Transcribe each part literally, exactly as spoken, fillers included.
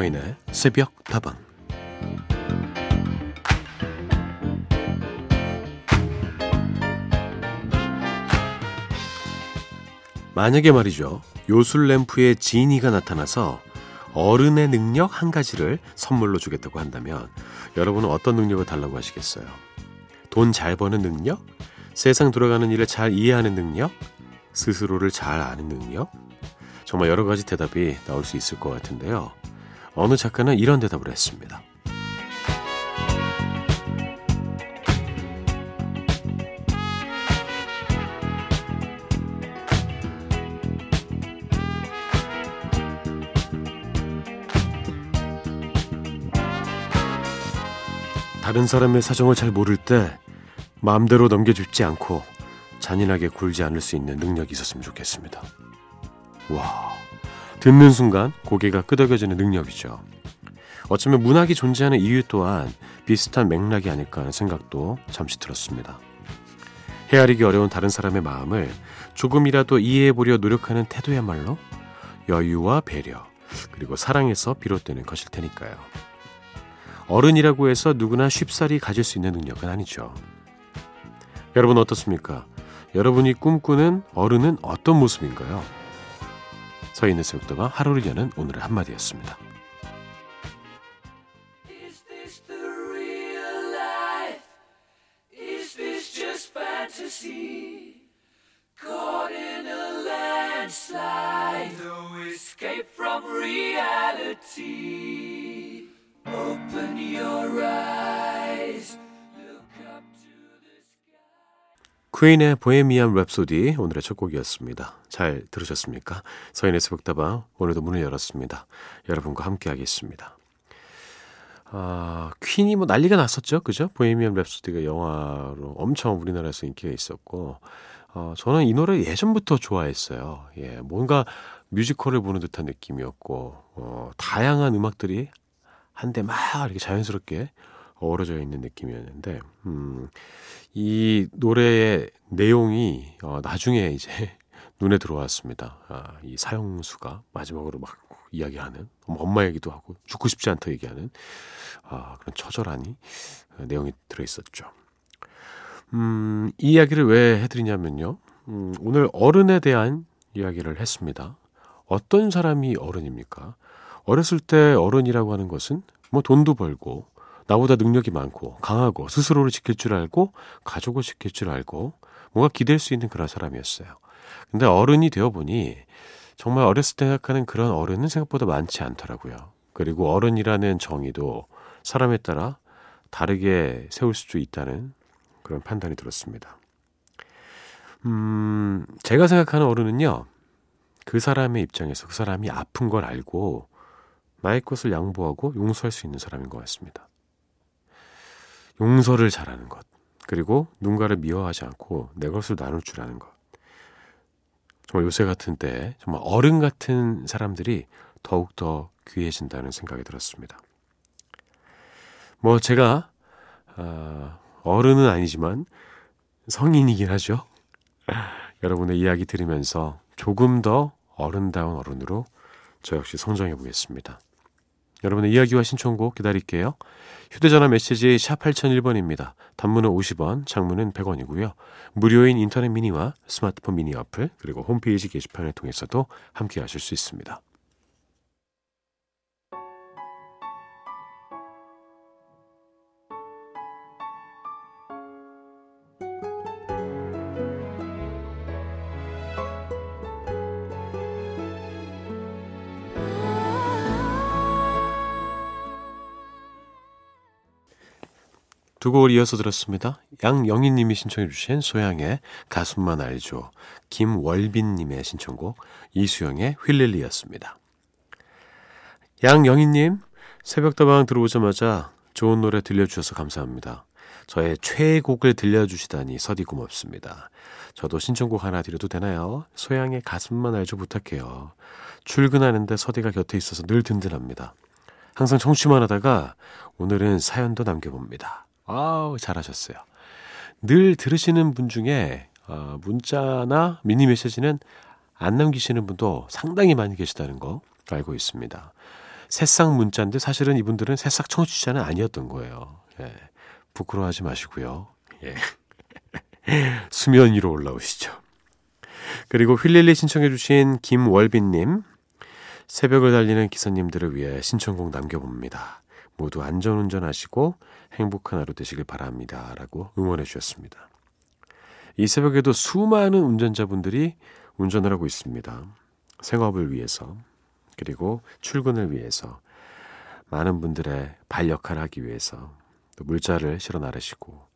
서인의 새벽다방. 만약에 말이죠, 요술램프에 지니가 나타나서 어른의 능력 한 가지를 선물로 주겠다고 한다면 여러분은 어떤 능력을 달라고 하시겠어요? 돈 잘 버는 능력? 세상 돌아가는 일을 잘 이해하는 능력? 스스로를 잘 아는 능력? 정말 여러 가지 대답이 나올 수 있을 것 같은데요. 어느 작가는 이런 대답을 했습니다. 다른 사람의 사정을 잘 모를 때 마음대로 넘겨줍지 않고 잔인하게 굴지 않을 수 있는 능력이 있었으면 좋겠습니다. 와, 듣는 순간 고개가 끄덕여지는 능력이죠. 어쩌면 문학이 존재하는 이유 또한 비슷한 맥락이 아닐까 하는 생각도 잠시 들었습니다. 헤아리기 어려운 다른 사람의 마음을 조금이라도 이해해보려 노력하는 태도야말로 여유와 배려, 그리고 사랑에서 비롯되는 것일 테니까요. 어른이라고 해서 누구나 쉽사리 가질 수 있는 능력은 아니죠. 여러분 어떻습니까? 여러분이 꿈꾸는 어른은 어떤 모습인가요? 서인의 새벽다방 하루를 여는 오늘의 한마디였습니다. Is this the real life? Is this just fantasy? Caught in a landslide, no escape from reality. Open your eyes. 퀸의 보헤미안 랩소디, 오늘의 첫 곡이었습니다. 잘 들으셨습니까? 서인의 새벽다방 오늘도 문을 열었습니다. 여러분과 함께 하겠습니다. 아, 퀸이 뭐 난리가 났었죠, 그죠? 보헤미안 랩소디가 영화로 엄청 우리나라에서 인기가 있었고, 어, 저는 이 노래 예전부터 좋아했어요. 예, 뭔가 뮤지컬을 보는 듯한 느낌이었고, 어, 다양한 음악들이 한데 막 이렇게 자연스럽게 어우러져 있는 느낌이었는데, 음, 이 노래의 내용이 어, 나중에 이제 눈에 들어왔습니다. 아, 이 사형수가 마지막으로 막 이야기하는, 엄마 얘기도 하고 죽고 싶지 않다 얘기하는 아, 그런 처절한 내용이 들어있었죠. 음, 이 이야기를 왜 해드리냐면요, 음, 오늘 어른에 대한 이야기를 했습니다. 어떤 사람이 어른입니까? 어렸을 때 어른이라고 하는 것은 뭐 돈도 벌고 나보다 능력이 많고 강하고 스스로를 지킬 줄 알고 가족을 지킬 줄 알고 뭔가 기댈 수 있는 그런 사람이었어요. 근데 어른이 되어보니 정말 어렸을 때 생각하는 그런 어른은 생각보다 많지 않더라고요. 그리고 어른이라는 정의도 사람에 따라 다르게 세울 수도 있다는 그런 판단이 들었습니다. 음, 제가 생각하는 어른은요, 그 사람의 입장에서 그 사람이 아픈 걸 알고 나의 것을 양보하고 용서할 수 있는 사람인 것 같습니다. 용서를 잘하는 것, 그리고 누군가를 미워하지 않고 내 것을 나눌 줄 아는 것. 정말 요새 같은 때에 정말 어른 같은 사람들이 더욱더 귀해진다는 생각이 들었습니다. 뭐 제가 어, 어른은 아니지만 성인이긴 하죠. 여러분의 이야기 들으면서 조금 더 어른다운 어른으로 저 역시 성장해 보겠습니다. 여러분의 이야기와 신청곡 기다릴게요. 휴대전화 메시지 샵 팔공공일 번입니다. 단문은 오십 원, 장문은 백 원이고요. 무료인 인터넷 미니와 스마트폰 미니 어플, 그리고 홈페이지 게시판을 통해서도 함께 하실 수 있습니다. 두 곡을 이어서 들었습니다. 양영희님이 신청해 주신 소양의 가슴만 알죠, 김월빈님의 신청곡 이수영의 휠릴리였습니다. 양영희님, 새벽다방 들어오자마자 좋은 노래 들려주셔서 감사합니다. 저의 최애곡을 들려주시다니 서디 고맙습니다. 저도 신청곡 하나 드려도 되나요? 소양의 가슴만 알죠 부탁해요. 출근하는데 서디가 곁에 있어서 늘 든든합니다. 항상 청취만 하다가 오늘은 사연도 남겨봅니다. 아우, 잘하셨어요. 늘 들으시는 분 중에 어, 문자나 미니 메시지는 안 남기시는 분도 상당히 많이 계시다는 거 알고 있습니다. 새싹 문자인데 사실은 이분들은 새싹 청취자는 아니었던 거예요. 예. 부끄러워하지 마시고요. 예. 수면 위로 올라오시죠. 그리고 휠릴리 신청해 주신 김월빈님, 새벽을 달리는 기사님들을 위해 신청곡 남겨봅니다. 모두 안전운전하시고 행복한 하루 되시길 바랍니다. 라고 응원해 주셨습니다. 이 새벽에도 수많은 운전자분들이 운전을 하고 있습니다. 생업을 위해서, 그리고 출근을 위해서, 많은 분들의 발역할을 하기 위해서 또 물자를 실어 나르시고,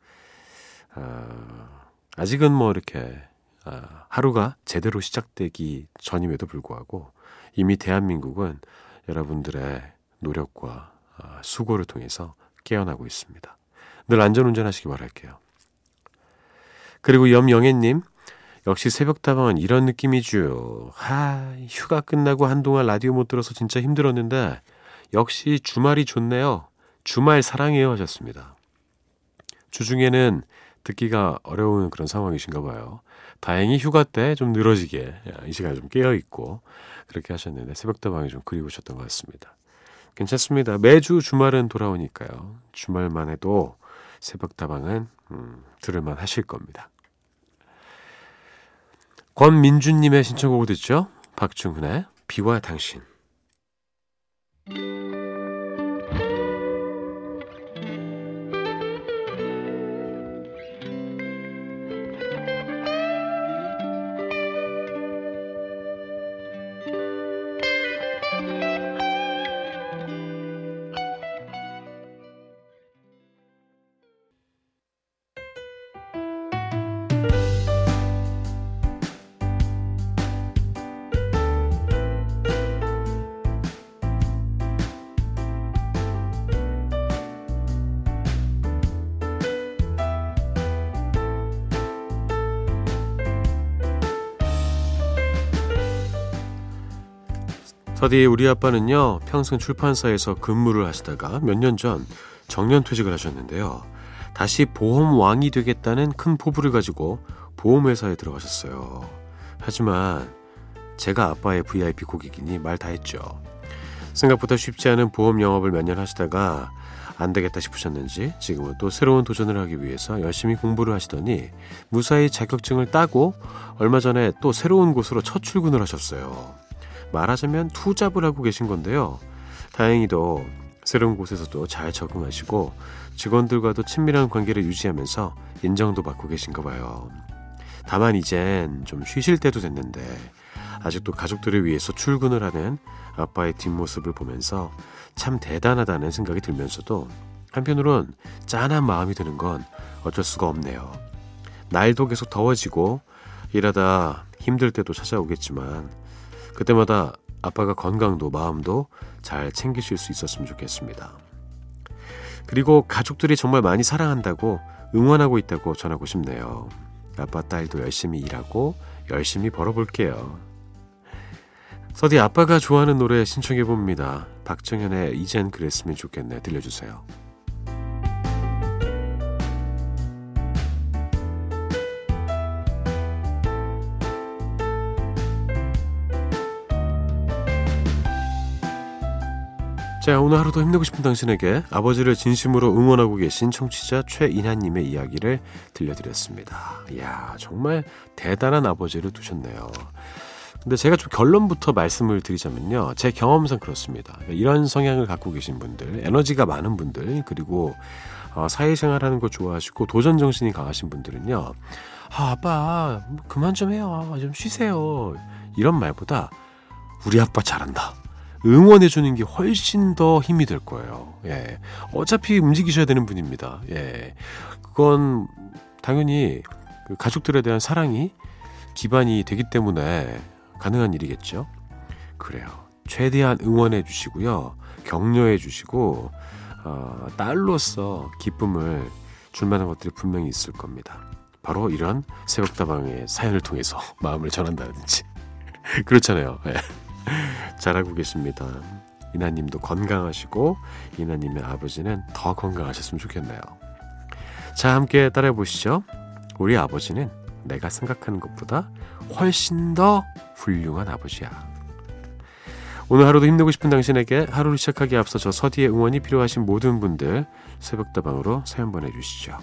어, 아직은 뭐 이렇게 어, 하루가 제대로 시작되기 전임에도 불구하고 이미 대한민국은 여러분들의 노력과 어, 수고를 통해서 깨어나고 있습니다. 늘 안전운전하시기 바랄게요. 그리고 염영애님, 역시 새벽다방은 이런 느낌이죠. 하, 휴가 끝나고 한동안 라디오 못 들어서 진짜 힘들었는데 역시 주말이 좋네요. 주말 사랑해요 하셨습니다. 주중에는 듣기가 어려운 그런 상황이신가 봐요. 다행히 휴가 때 좀 늘어지게 이 시간에 좀 깨어있고 그렇게 하셨는데 새벽다방이 좀 그리우셨던 것 같습니다. 괜찮습니다. 매주 주말은 돌아오니까요. 주말만 해도 새벽다방은 음, 들을만 하실 겁니다. 권민준님의 신청곡을 듣죠. 박중훈의 비와 당신. 저디 우리 아빠는요, 평생 출판사에서 근무를 하시다가 몇 년 전 정년퇴직을 하셨는데요. 다시 보험왕이 되겠다는 큰 포부를 가지고 보험회사에 들어가셨어요. 하지만 제가 아빠의 브이아이피 고객이니 말 다 했죠. 생각보다 쉽지 않은 보험 영업을 몇 년 하시다가 안 되겠다 싶으셨는지 지금은 또 새로운 도전을 하기 위해서 열심히 공부를 하시더니 무사히 자격증을 따고 얼마 전에 또 새로운 곳으로 첫 출근을 하셨어요. 말하자면 투잡을 하고 계신 건데요. 다행히도 새로운 곳에서도 잘 적응하시고 직원들과도 친밀한 관계를 유지하면서 인정도 받고 계신가 봐요. 다만 이젠 좀 쉬실 때도 됐는데 아직도 가족들을 위해서 출근을 하는 아빠의 뒷모습을 보면서 참 대단하다는 생각이 들면서도 한편으론 짠한 마음이 드는 건 어쩔 수가 없네요. 날도 계속 더워지고 일하다 힘들 때도 찾아오겠지만 그때마다 아빠가 건강도 마음도 잘 챙기실 수 있었으면 좋겠습니다. 그리고 가족들이 정말 많이 사랑한다고 응원하고 있다고 전하고 싶네요. 아빠 딸도 열심히 일하고 열심히 벌어볼게요. 서디 아빠가 좋아하는 노래 신청해봅니다. 박정현의 이젠 그랬으면 좋겠네 들려주세요. 자, 오늘 하루도 힘내고 싶은 당신에게 아버지를 진심으로 응원하고 계신 청취자 최인하님의 이야기를 들려드렸습니다. 이야, 정말 대단한 아버지를 두셨네요. 근데 제가 좀 결론부터 말씀을 드리자면요. 제 경험상 그렇습니다. 이런 성향을 갖고 계신 분들, 에너지가 많은 분들, 그리고 어, 사회생활하는 거 좋아하시고 도전 정신이 강하신 분들은요. 아, 아빠 그만 좀 해요. 좀 쉬세요. 이런 말보다 우리 아빠 잘한다. 응원해주는 게 훨씬 더 힘이 될 거예요. 예. 어차피 움직이셔야 되는 분입니다. 예. 그건 당연히 그 가족들에 대한 사랑이 기반이 되기 때문에 가능한 일이겠죠. 그래요. 최대한 응원해 주시고요. 격려해 주시고, 어, 딸로서 기쁨을 줄 만한 것들이 분명히 있을 겁니다. 바로 이런 새벽다방의 사연을 통해서 마음을 전한다든지. 그렇잖아요. 예. 잘하고 계십니다. 이나님도 건강하시고 이나님의 아버지는 더 건강하셨으면 좋겠네요. 자, 함께 따라해 보시죠. 우리 아버지는 내가 생각하는 것보다 훨씬 더 훌륭한 아버지야. 오늘 하루도 힘내고 싶은 당신에게 하루를 시작하기에 앞서 저 서디의 응원이 필요하신 모든 분들 새벽다방으로 사연 보내주시죠.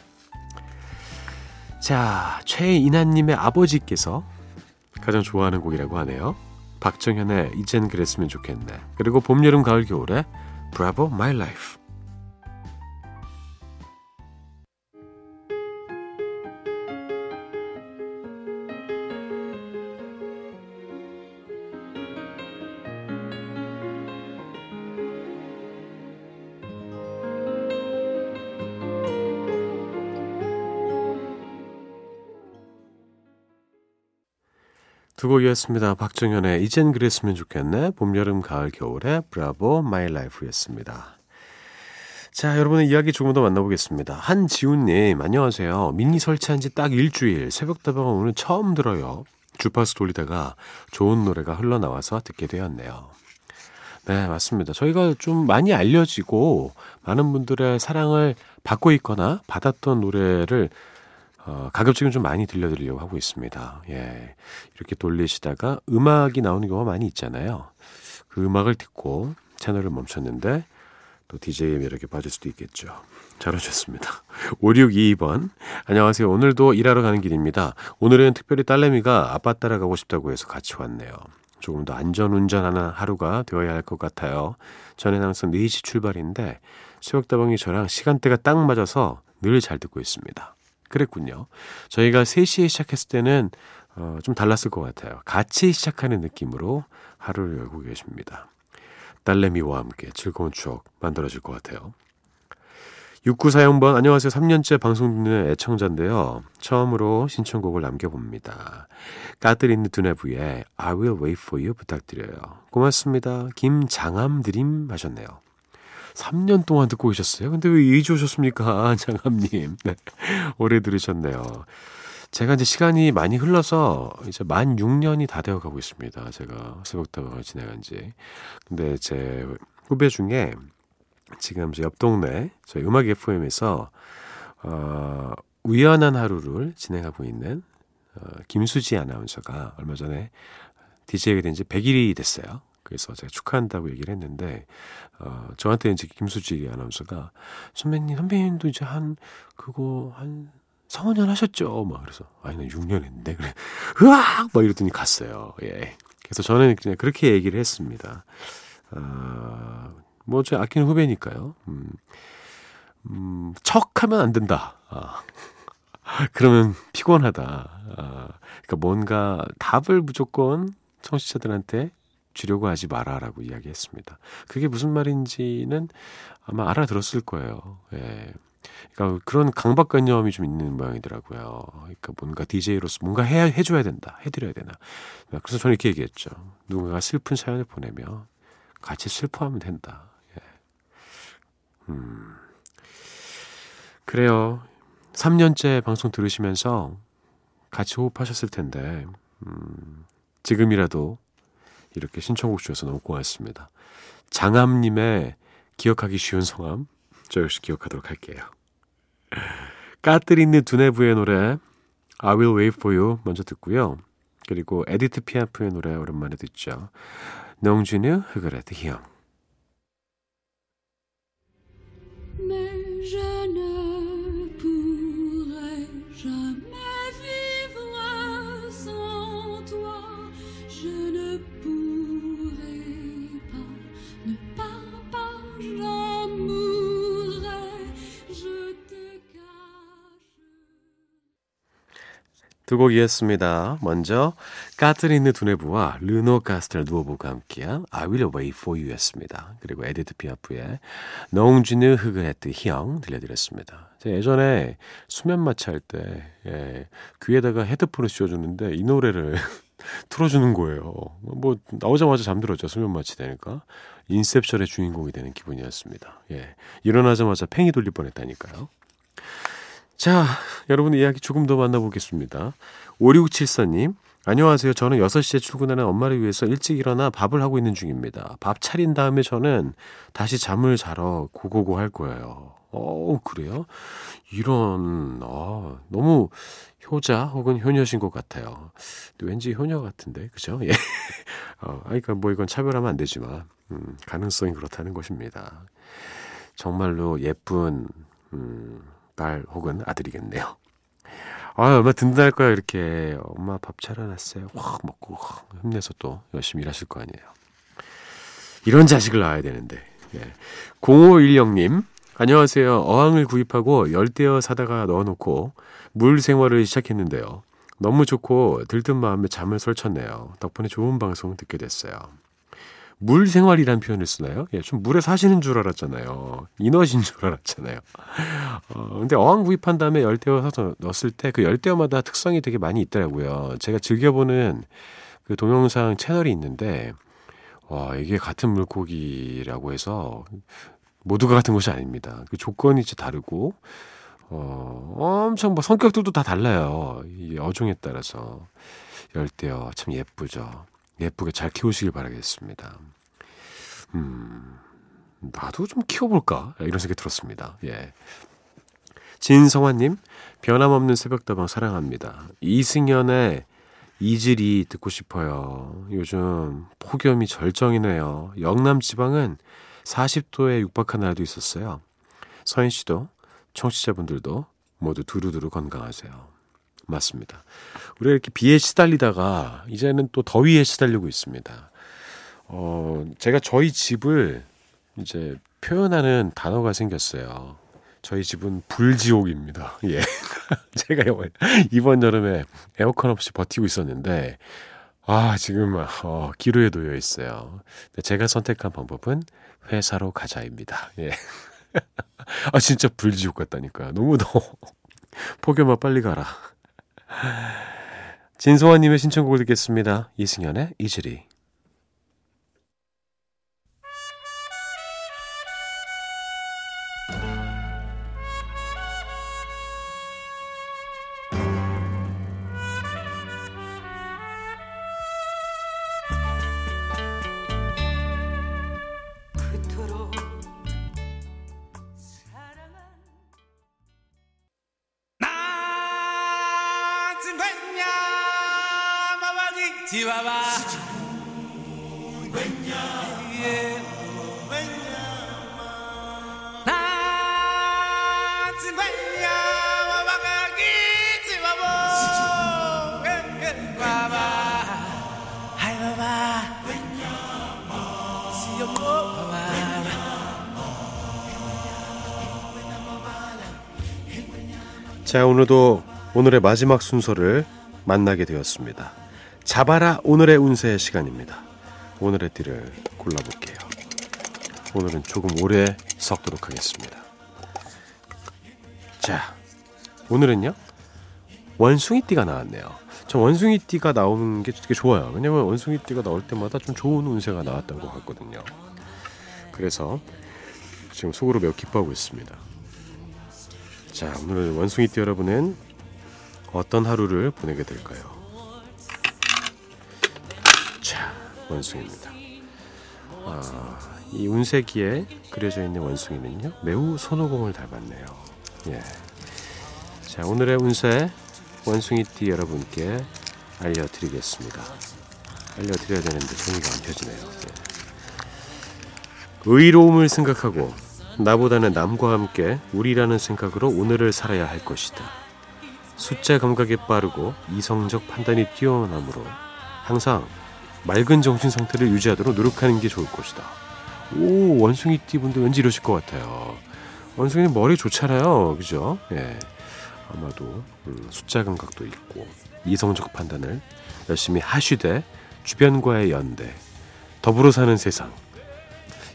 자, 최인아님의 아버지께서 가장 좋아하는 곡이라고 하네요. 박정현의 이젠 그랬으면 좋겠네. 그리고 봄, 여름, 가을, 겨울에 브라보 마이 라이프. 두 곡이었습니다. 박정현의 이젠 그랬으면 좋겠네, 봄, 여름, 가을, 겨울에 브라보 마이 라이프였습니다. 자, 여러분의 이야기 조금 더 만나보겠습니다. 한지훈님, 안녕하세요. 미니 설치한 지 딱 일주일, 새벽다방 오늘 처음 들어요. 주파수 돌리다가 좋은 노래가 흘러나와서 듣게 되었네요. 네, 맞습니다. 저희가 좀 많이 알려지고 많은 분들의 사랑을 받고 있거나 받았던 노래를 어, 가급적이면 좀 많이 들려드리려고 하고 있습니다. 예, 이렇게 돌리시다가 음악이 나오는 경우가 많이 있잖아요. 그 음악을 듣고 채널을 멈췄는데 또 디제이의 매력에 빠질 수도 있겠죠. 잘 오셨습니다. 오육이이 번, 안녕하세요. 오늘도 일하러 가는 길입니다. 오늘은 특별히 딸내미가 아빠 따라가고 싶다고 해서 같이 왔네요. 조금 더 안전운전하는 하루가 되어야 할 것 같아요. 전에는 항상 네 시 출발인데 새벽다방이 저랑 시간대가 딱 맞아서 늘 잘 듣고 있습니다. 그랬군요. 저희가 세 시에 시작했을 때는 어, 좀 달랐을 것 같아요. 같이 시작하는 느낌으로 하루를 열고 계십니다. 딸내미와 함께 즐거운 추억 만들어질 것 같아요. 육구사영 번, 안녕하세요. 삼 년째 방송 듣는 애청자인데요. 처음으로 신청곡을 남겨봅니다. 까뜨린 두뇌부의 I will wait for you 부탁드려요. 고맙습니다. 김장암드림 하셨네요. 삼 년 동안 듣고 계셨어요? 근데 왜 이제 오셨습니까? 장암님. 네. 오래 들으셨네요. 제가 이제 시간이 많이 흘러서 이제 만 육 년이 다 되어가고 있습니다. 제가 새벽다방을 진행한 지. 근데 제 후배 중에 지금 제 옆 동네 저희 음악 에프엠에서 어, 우연한 하루를 진행하고 있는 어, 김수지 아나운서가 얼마 전에 디제이가 된 지 백 일이 됐어요. 그래서 제가 축하한다고 얘기를 했는데 어, 저한테 이제 김수지 아나운서가 선배님, 선배님도 이제 한 그거 한 서너 년 하셨죠? 막 그래서 아니, 나 육 년 했는데 그래. 으악! 막 이러더니 갔어요. 예. 그래서 저는 그냥 그렇게 얘기를 했습니다. 어, 뭐 제 아끼는 후배니까요. 음, 음, 척하면 안 된다. 아. 그러면 피곤하다. 아. 그러니까 뭔가 답을 무조건 청취자들한테 주려고 하지 마라라고 이야기했습니다. 그게 무슨 말인지는 아마 알아들었을 거예요. 예. 그러니까 그런 강박관념이 좀 있는 모양이더라고요. 그러니까 뭔가 디제이로서 뭔가 해야, 해줘야 된다, 해드려야 되나. 그래서 저는 이렇게 얘기했죠. 누군가가 슬픈 사연을 보내면 같이 슬퍼하면 된다. 예. 음. 그래요. 삼 년째 방송 들으시면서 같이 호흡하셨을 텐데 음, 지금이라도 이렇게 신청곡 주셔서 너무 고맙습니다. 장암님의 기억하기 쉬운 성함 저 역시 기억하도록 할게요. 까뜨린느 두뇌부의 노래 I will wait for you 먼저 듣고요. 그리고 에디트 피아프의 노래 오랜만에 듣죠. 농준의 흑을의 희영. 두 곡이었습니다. 먼저 까트리느 두네부와 르노 카스텔 누오보가 함께한 I will wait for you 였습니다. 그리고 에디트 피아프의 농진의 흑의트 희영 들려드렸습니다. 제가 예전에 수면 마취할 때 예, 귀에다가 헤드폰을 씌워주는데 이 노래를 틀어주는 거예요. 뭐 나오자마자 잠들었죠. 수면 마취 되니까 인셉션의 주인공이 되는 기분이었습니다. 예, 일어나자마자 팽이 돌릴 뻔했다니까요. 자, 여러분의 이야기 조금 더 만나보겠습니다. 오육칠사 님, 안녕하세요. 저는 여섯 시에 출근하는 엄마를 위해서 일찍 일어나 밥을 하고 있는 중입니다. 밥 차린 다음에 저는 다시 잠을 자러 고고고 할 거예요. 어, 그래요? 이런, 아, 너무 효자 혹은 효녀신 것 같아요. 근데 왠지 효녀 같은데, 그죠? 예. 어, 그러니까 뭐 이건 차별하면 안 되지만, 음, 가능성이 그렇다는 것입니다. 정말로 예쁜, 음, 딸 혹은 아들이겠네요. 아, 얼마 든든할 거야, 이렇게. 엄마 밥 차려놨어요. 확 먹고, 확 힘내서 또 열심히 일하실 거 아니에요. 이런 자식을 낳아야 되는데. 예. 공오일영 님. 안녕하세요. 어항을 구입하고 열대어 사다가 넣어놓고 물 생활을 시작했는데요. 너무 좋고 들뜬 마음에 잠을 설쳤네요. 덕분에 좋은 방송을 듣게 됐어요. 물 생활이란 표현을 쓰나요? 예, 좀 물에 사시는 줄 알았잖아요. 인어신 줄 알았잖아요. 어, 근데 어항 구입한 다음에 열대어 사서 넣었을 때 그 열대어마다 특성이 되게 많이 있더라고요. 제가 즐겨보는 그 동영상 채널이 있는데, 와, 이게 같은 물고기라고 해서 모두가 같은 것이 아닙니다. 그 조건이 진짜 다르고, 어, 엄청 뭐 성격들도 다 달라요. 이 어종에 따라서. 열대어 참 예쁘죠. 예쁘게 잘 키우시길 바라겠습니다. 음, 나도 좀 키워볼까? 이런 생각이 들었습니다. 예. 진성환님, 변함없는 새벽다방 사랑합니다. 이승연의 이질이 듣고 싶어요. 요즘 폭염이 절정이네요. 영남 지방은 사십 도에 육박한 날도 있었어요. 서인씨도 청취자분들도 모두 두루두루 건강하세요. 맞습니다. 우리가 이렇게 비에 시달리다가 이제는 또 더위에 시달리고 있습니다. 어, 제가 저희 집을 이제 표현하는 단어가 생겼어요. 저희 집은 불지옥입니다. 예. 제가 이번 여름에 에어컨 없이 버티고 있었는데, 아, 지금, 어, 기로에 놓여 있어요. 제가 선택한 방법은 회사로 가자입니다. 예. 아, 진짜 불지옥 같다니까. 너무 더워. 폭염아, 빨리 가라. 진소환님의 신청곡을 듣겠습니다. 이승연의 이질이. 지와와 자, 오늘도 오늘의 마지막 순서를 만나게 되었습니다. 잡아라 오늘의 운세 시간입니다. 오늘의 띠를 골라볼게요. 오늘은 조금 오래 섞도록 하겠습니다. 자, 오늘은요 원숭이띠가 나왔네요. 저 원숭이띠가 나오는 게 되게 좋아요. 왜냐면 원숭이띠가 나올 때마다 좀 좋은 운세가 나왔던 것 같거든요. 그래서 지금 속으로 매우 기뻐하고 있습니다. 자, 오늘 원숭이띠 여러분은 어떤 하루를 보내게 될까요? 원숭이입니다. 아, 이 운세기에 그려져 있는 원숭이는요 매우 손오공을 닮았네요. 예. 자, 오늘의 운세 원숭이띠 여러분께 알려드리겠습니다. 알려드려야 되는데 종이가 안 펴지네요. 예. 의로움을 생각하고 나보다는 남과 함께 우리라는 생각으로 오늘을 살아야 할 것이다. 숫자 감각이 빠르고 이성적 판단이 뛰어남으로 항상 맑은 정신 상태를 유지하도록 노력하는 게 좋을 것이다. 오, 원숭이띠 분들 왠지 이러실 것 같아요. 원숭이는 머리 좋잖아요, 그죠? 예, 아마도 음, 숫자 감각도 있고 이성적 판단을 열심히 하시되 주변과의 연대, 더불어 사는 세상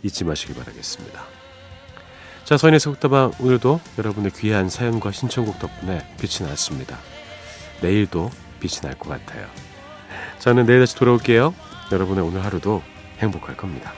잊지 마시길 바라겠습니다. 자, 서인의 새벽다방 오늘도 여러분의 귀한 사연과 신청곡 덕분에 빛이 났습니다. 내일도 빛이 날 것 같아요. 저는 내일 다시 돌아올게요. 여러분의 오늘 하루도 행복할 겁니다.